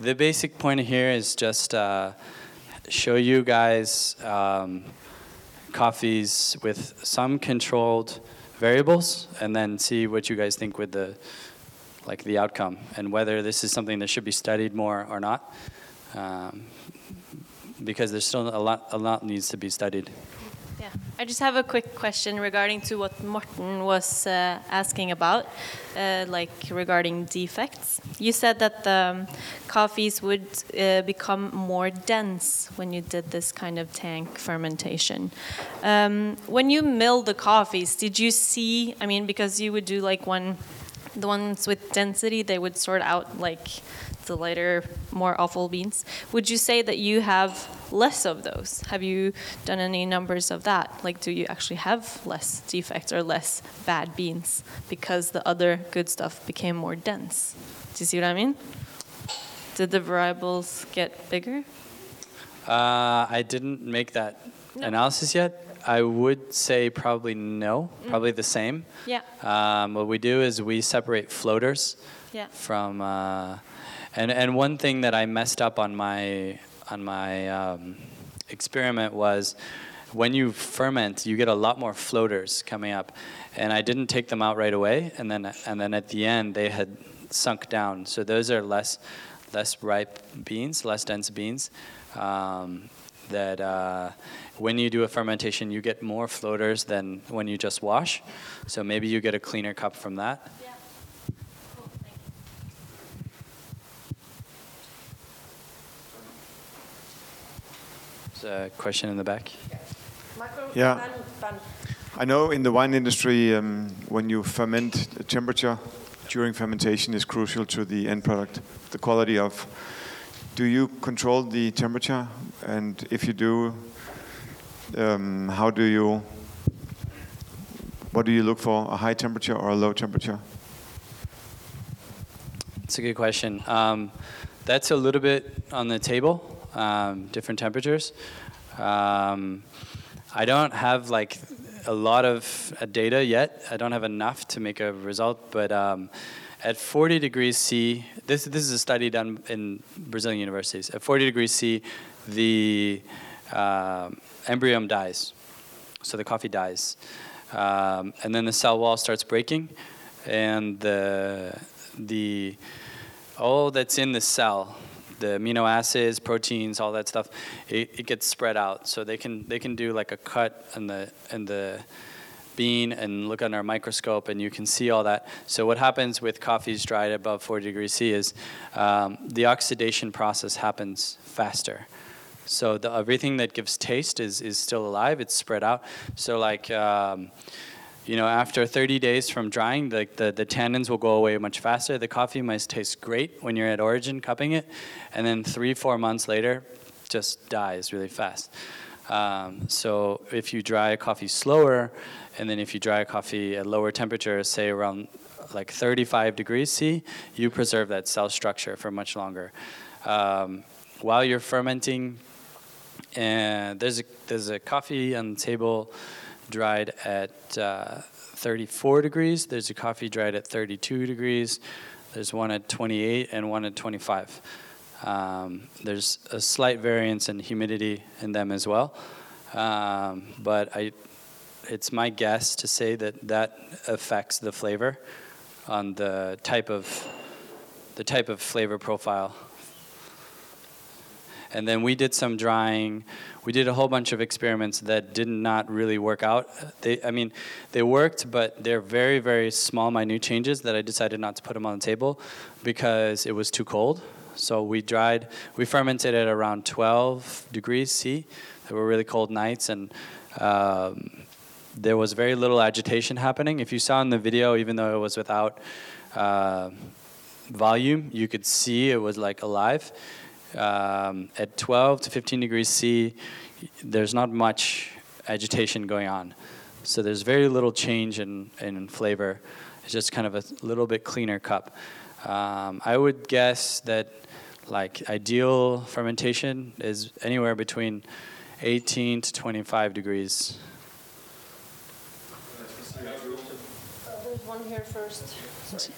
the basic point here is just uh, show you guys um, coffees with some controlled variables and then see what you guys think with the like the outcome and whether this is something that should be studied more or not, um, because there's still a lot a lot needs to be studied. Yeah, I just have a quick question regarding to what Martin was uh, asking about, uh, like regarding defects. You said that the um, coffees would uh, become more dense when you did this kind of tank fermentation. Um, when you milled the coffees, did you see, I mean, because you would do like one, the ones with density, they would sort out like the lighter, more awful beans. Would you say that you have less of those? Have you done any numbers of that? Like, do you actually have less defects or less bad beans because the other good stuff became more dense? Do you see what I mean? Did the variables get bigger? Uh, I didn't make that no. analysis yet. I would say probably no, mm. probably the same. Yeah. Um, what we do is we separate floaters yeah. from... Uh, And and one thing that I messed up on my on my um, experiment was when you ferment, you get a lot more floaters coming up, and I didn't take them out right away, and then and then at the end they had sunk down. So those are less less ripe beans, less dense beans. Um, that uh, when you do a fermentation, you get more floaters than when you just wash. So maybe you get a cleaner cup from that. Yeah. a question in the back. Yeah. I know in the wine industry, um, when you ferment, the temperature during fermentation is crucial to the end product, the quality of. Do you control the temperature? And if you do, um, how do you, what do you look for, a high temperature or a low temperature? It's a good question. Um, that's a little bit on the table, um, different temperatures. Um, I don't have like a lot of uh, data yet. I don't have enough to make a result, but um, at forty degrees C, this, this is a study done in Brazilian universities. At forty degrees C, the uh, embryo dies, so the coffee dies. Um, and then the cell wall starts breaking, and the, the all that's in the cell, the amino acids, proteins, all that stuff, it, it gets spread out. So they can they can do like a cut in the in the bean and look under a microscope, and you can see all that. So what happens with coffees dried above forty degrees C is um, the oxidation process happens faster. So the, everything that gives taste is, is still alive. It's spread out. So like, um, you know, after thirty days from drying, the, the, the tannins will go away much faster. The coffee might taste great when you're at origin cupping it. And then three, four months later, just dies really fast. Um, so if you dry a coffee slower, and then if you dry a coffee at lower temperatures, say around like thirty-five degrees C, you preserve that cell structure for much longer. Um, while you're fermenting, and there's a there's a coffee on the table dried at uh, thirty-four degrees. There's a coffee dried at thirty-two degrees. There's one at twenty-eight and one at twenty-five. Um, there's a slight variance in humidity in them as well, um, but I it's my guess to say that that affects the flavor on the type of the type of flavor profile. And then we did some drying. We did a whole bunch of experiments that did not really work out. They, I mean, they worked, but they're very, very small, minute changes that I decided not to put them on the table because it was too cold. So we dried, we fermented at around twelve degrees C. There were really cold nights, and um, there was very little agitation happening. If you saw in the video, even though it was without uh, volume, you could see it was like alive. Um, at twelve to fifteen degrees C, there's not much agitation going on. So there's very little change in, in flavor. It's just kind of a little bit cleaner cup. Um, I would guess that like ideal fermentation is anywhere between eighteen to twenty-five degrees. Uh, there's one here first. Sorry.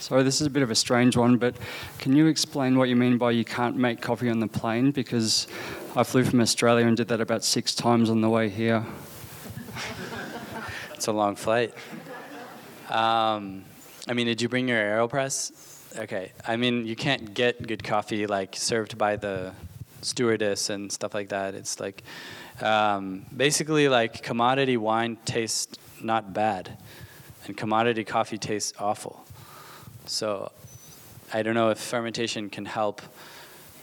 Sorry, this is a bit of a strange one, but can you explain what you mean by you can't make coffee on the plane? Because I flew from Australia and did that about six times on the way here. It's a long flight. Um, I mean, did you bring your AeroPress? Okay. I mean, you can't get good coffee like served by the stewardess and stuff like that. It's like um, basically like commodity wine tastes not bad, and commodity coffee tastes awful. So I don't know if fermentation can help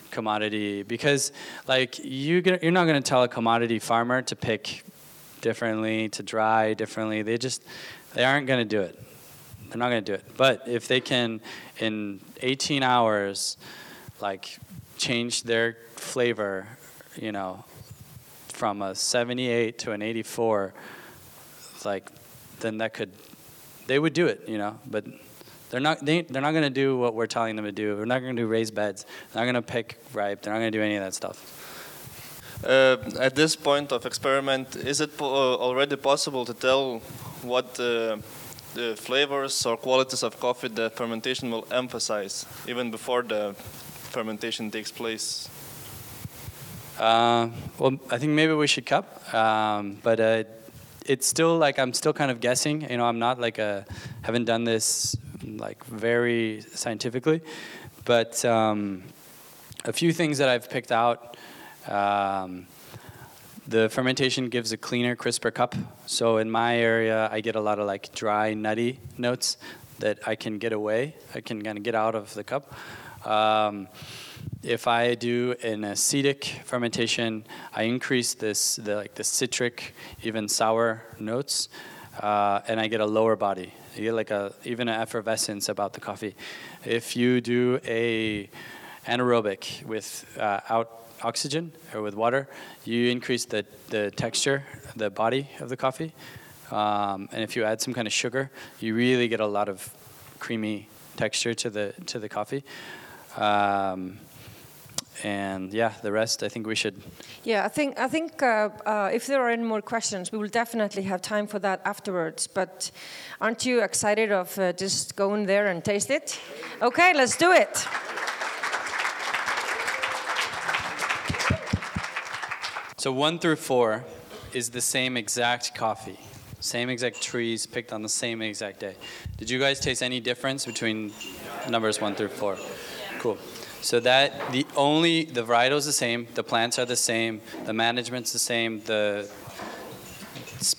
commodity, because like you get, you're not going to tell a commodity farmer to pick differently, to dry differently. They just, they aren't going to do it. They're not going to do it. But if they can, in eighteen hours, like change their flavor, you know, from a seventy-eight to an eighty-four, like then that could, they would do it, you know, but They're not, they, they're not going to do what we're telling them to do. We're not going to do raised beds. They're not going to pick ripe. They're not going to do any of that stuff. Uh, at this point of experiment, is it po already possible to tell what uh, the flavors or qualities of coffee the fermentation will emphasize, even before the fermentation takes place? Uh, well, I think maybe we should cup, um, but uh, it's still like I'm still kind of guessing. You know, I'm not like a, haven't done this like very scientifically, but um, a few things that I've picked out, um, the fermentation gives a cleaner, crisper cup. So in my area, I get a lot of like dry, nutty notes that I can get away, I can kind of get out of the cup. Um, if I do an acidic fermentation, I increase this, the, like the citric, even sour notes, uh, and I get a lower body. You get like a, even an effervescence about the coffee. If you do a anaerobic with uh, out oxygen or with water, you increase the, the texture, the body of the coffee. Um, and if you add some kind of sugar, you really get a lot of creamy texture to the to the coffee. Um, and yeah, the rest I think we should. Yeah, I think I think uh, uh, if there are any more questions, we will definitely have time for that afterwards. But aren't you excited of uh, just going there and taste it? Okay, let's do it. So one through four is the same exact coffee. Same exact trees picked on the same exact day. Did you guys taste any difference between numbers one through four? Cool. So that the only, the varietal is the same, the plants are the same, the management's the same, the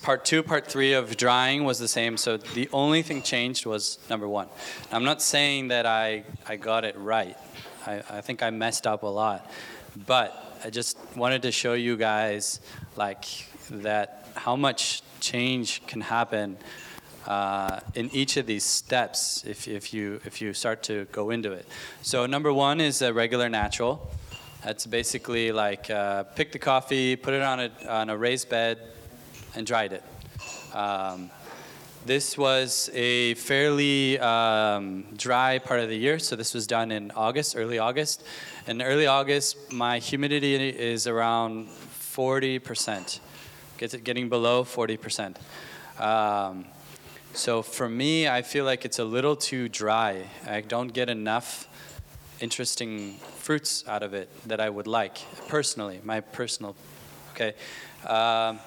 part two, part three of drying was the same, so the only thing changed was number one. I'm not saying that I, I got it right. I, I think I messed up a lot, but I just wanted to show you guys like that how much change can happen uh, in each of these steps if, if you if you start to go into it. So number one is a regular natural. That's basically like uh, pick the coffee, put it on a on a raised bed, and dried it. Um, this was a fairly um, dry part of the year, so this was done in August, early August. In early August, my humidity is around forty percent. Getting below forty percent. Um, so for me, I feel like it's a little too dry. I don't get enough interesting fruits out of it that I would like, personally, my personal, okay. Um,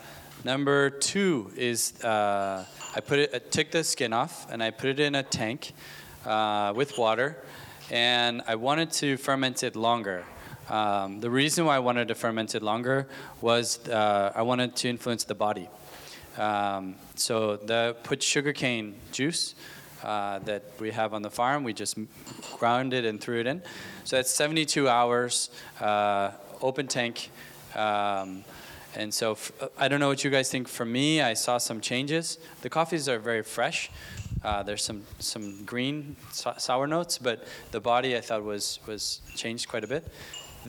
number two is, uh, I put it, I took the skin off and I put it in a tank uh, with water, and I wanted to ferment it longer. Um, the reason why I wanted to ferment it longer was uh, I wanted to influence the body. Um, so the put sugarcane juice uh, that we have on the farm, we just ground it and threw it in. So that's seventy-two hours, uh, open tank. Um, and so f I don't know what you guys think. For me, I saw some changes. The coffees are very fresh. Uh, there's some, some green so sour notes, but the body I thought was, was changed quite a bit.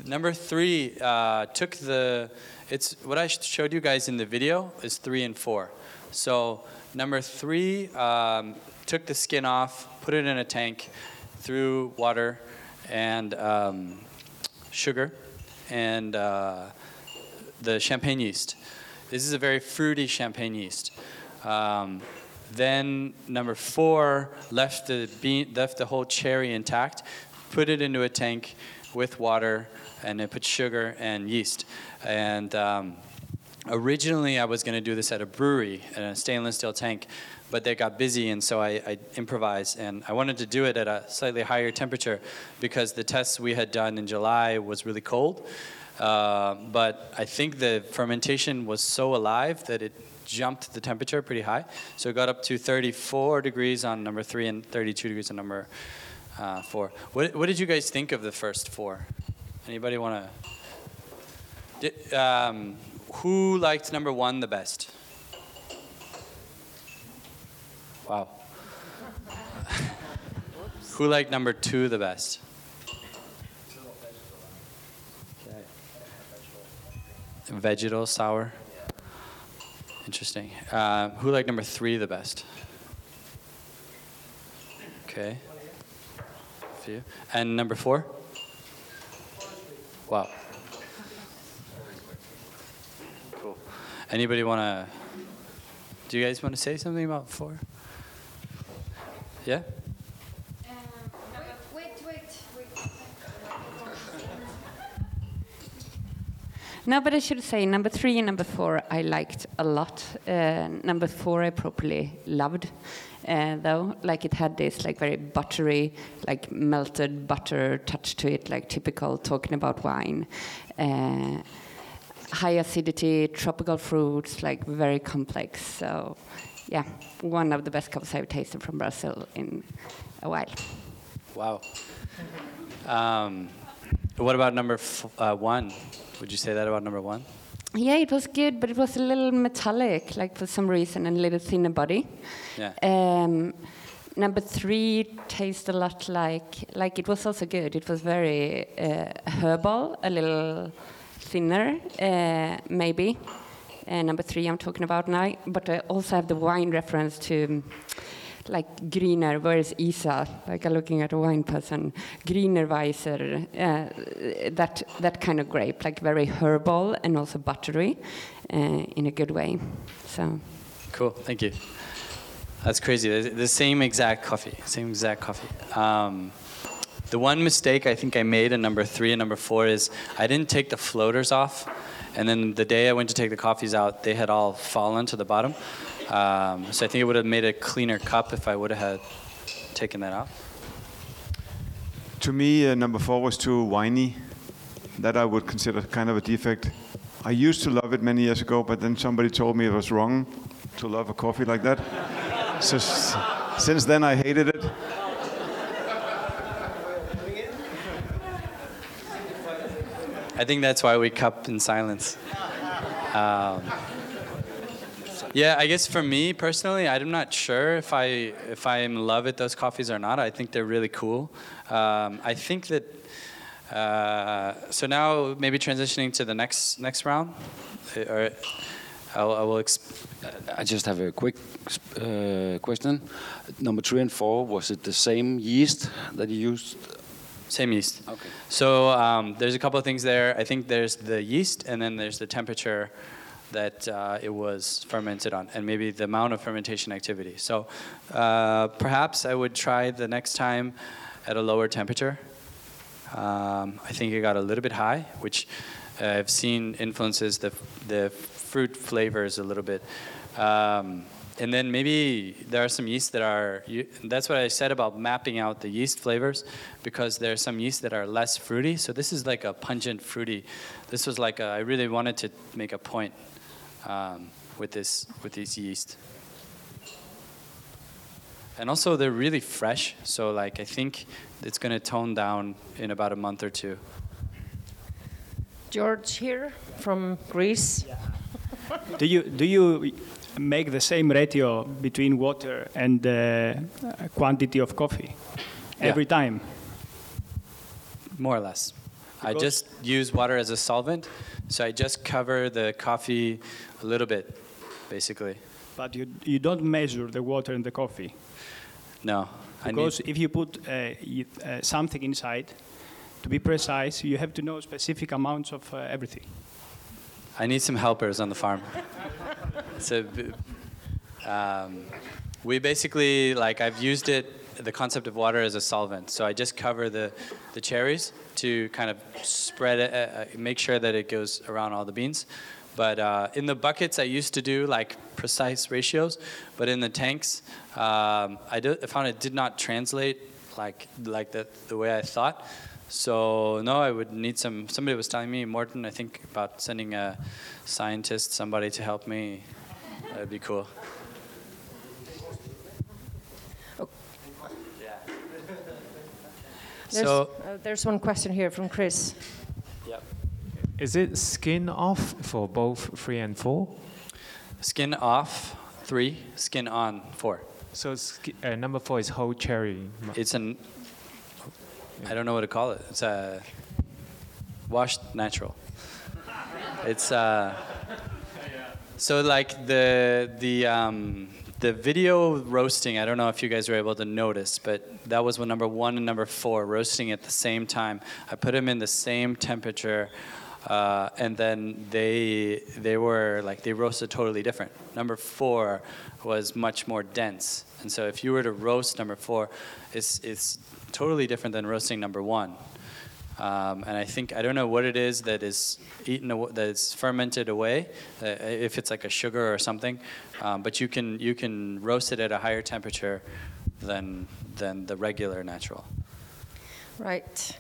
Number three uh, took the, it's what I showed you guys in the video is three and four. So number three um, took the skin off, put it in a tank, threw water and um, sugar and uh, the champagne yeast. This is a very fruity champagne yeast. Um, then number four left the bean, left the whole cherry intact, put it into a tank with water, and then put sugar and yeast. And um, originally I was gonna do this at a brewery, in a stainless steel tank, but they got busy, and so I, I improvised. And I wanted to do it at a slightly higher temperature because the tests we had done in July was really cold. Uh, but I think the fermentation was so alive that it jumped the temperature pretty high. So it got up to thirty-four degrees on number three and thirty-two degrees on number Uh, four. What, what did you guys think of the first four? Anybody want to? Um, who liked number one the best? Wow. Who liked number two the best? Okay. Vegetal sour. Interesting. Uh, who liked number three the best? Okay. You. And number four? Wow. Cool. Anybody want to, do you guys want to say something about four? Yeah? Um, wait, wait, wait. No, but I should say number three and number four I liked a lot. Uh, number four I probably loved. Uh, though, like it had this like very buttery, like melted butter touch to it, like typical talking about wine. Uh, high acidity, tropical fruits, like very complex. So, yeah, one of the best cups I've tasted from Brazil in a while. Wow. Um, what about number f uh, one? Would you say that about number one? Yeah, it was good, but it was a little metallic, like for some reason, and a little thinner body. Yeah. Um, number three tastes a lot like, like it was also good. It was very uh, herbal, a little thinner, uh, maybe. And number three I'm talking about now, but I also have the wine reference to, like, greener, where is Isa? Like, I'm looking at a wine person. Greener, Weiser, uh, that, that kind of grape, like very herbal and also buttery uh, in a good way. So. Cool, thank you. That's crazy. The same exact coffee, same exact coffee. Um, the one mistake I think I made in number three and number four is I didn't take the floaters off. And then the day I went to take the coffees out, they had all fallen to the bottom. Um, so I think it would have made a cleaner cup if I would have had taken that off. To me, uh, number four was too whiny. That I would consider kind of a defect. I used to love it many years ago, but then somebody told me it was wrong to love a coffee like that. So s since then, I hated it. I think that's why we cup in silence. Um, yeah, I guess for me personally, I'm not sure if I if I am in love with those coffees or not. I think they're really cool. Um, I think that. Uh, so now maybe transitioning to the next next round. Or I'll, I will. Exp I just have a quick uh, question. Number three and four, was it the same yeast that you used? Same yeast. Okay. So um, there's a couple of things there. I think there's the yeast, and then there's the temperature that uh, it was fermented on, and maybe the amount of fermentation activity. So uh, perhaps I would try the next time at a lower temperature. Um, I think it got a little bit high, which uh, I've seen influences the, the fruit flavors a little bit. Um, And then maybe there are some yeasts that are, you, that's what I said about mapping out the yeast flavors, because there are some yeasts that are less fruity. So this is like a pungent fruity. This was like, a, I really wanted to make a point um, with this with these yeast. And also they're really fresh. So like I think it's gonna tone down in about a month or two. George here from Greece. Yeah. do you, do you, make the same ratio between water and the uh, quantity of coffee every yeah. time? More or less. Because I just use water as a solvent, so I just cover the coffee a little bit, basically. But you, you don't measure the water in the coffee? No. Because if you put uh, you, uh, something inside, to be precise, you have to know specific amounts of uh, everything. I need some helpers on the farm. So, um, we basically, like, I've used it, the concept of water as a solvent. So I just cover the, the cherries to kind of spread it, uh, make sure that it goes around all the beans. But uh, in the buckets, I used to do, like, precise ratios. But in the tanks, um, I, do, I found it did not translate, like, like the, the way I thought. So no, I would need some, somebody was telling me, Morten, I think about sending a scientist, somebody to help me. That would be cool. Oh. Yeah. There's, so, uh, there's one question here from Chris. Yep. Is it skin off for both three and four? Skin off three, skin on four. So uh, number four is whole cherry. It's an, I don't know what to call it. It's a uh, washed natural. It's uh, so like the the um, the video roasting. I don't know if you guys were able to notice, but that was when number one and number four roasting at the same time. I put them in the same temperature, uh, and then they they were like they roasted totally different. Number four was much more dense, and so if you were to roast number four, it's it's. totally different than roasting number one. Um, and I think, I don't know what it is that is eaten, that is fermented away, uh, if it's like a sugar or something, um, but you can you can roast it at a higher temperature than, than the regular natural. Right.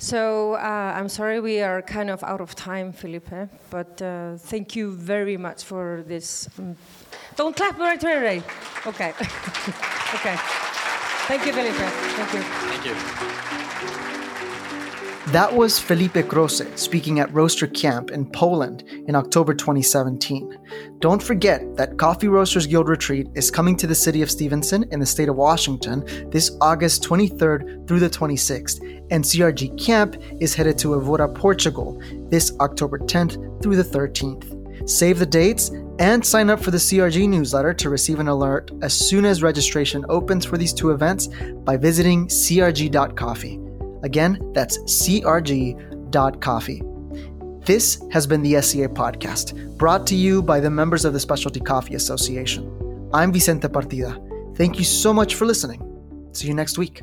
So uh, I'm sorry we are kind of out of time, Felipe, but uh, thank you very much for this. Don't clap right away. Okay. Okay. Thank you, Felipe. Thank you. Thank you. That was Felipe Croce speaking at Roaster Camp in Poland in October twenty seventeen. Don't forget that Coffee Roasters Guild Retreat is coming to the city of Stevenson in the state of Washington this August twenty-third through the twenty-sixth, and C R G Camp is headed to Evora, Portugal this October tenth through the thirteenth. Save the dates and sign up for the C R G newsletter to receive an alert as soon as registration opens for these two events by visiting c r g dot coffee. Again, that's c r g dot coffee. This has been the S C A Podcast, brought to you by the members of the Specialty Coffee Association. I'm Vicente Partida. Thank you so much for listening. See you next week.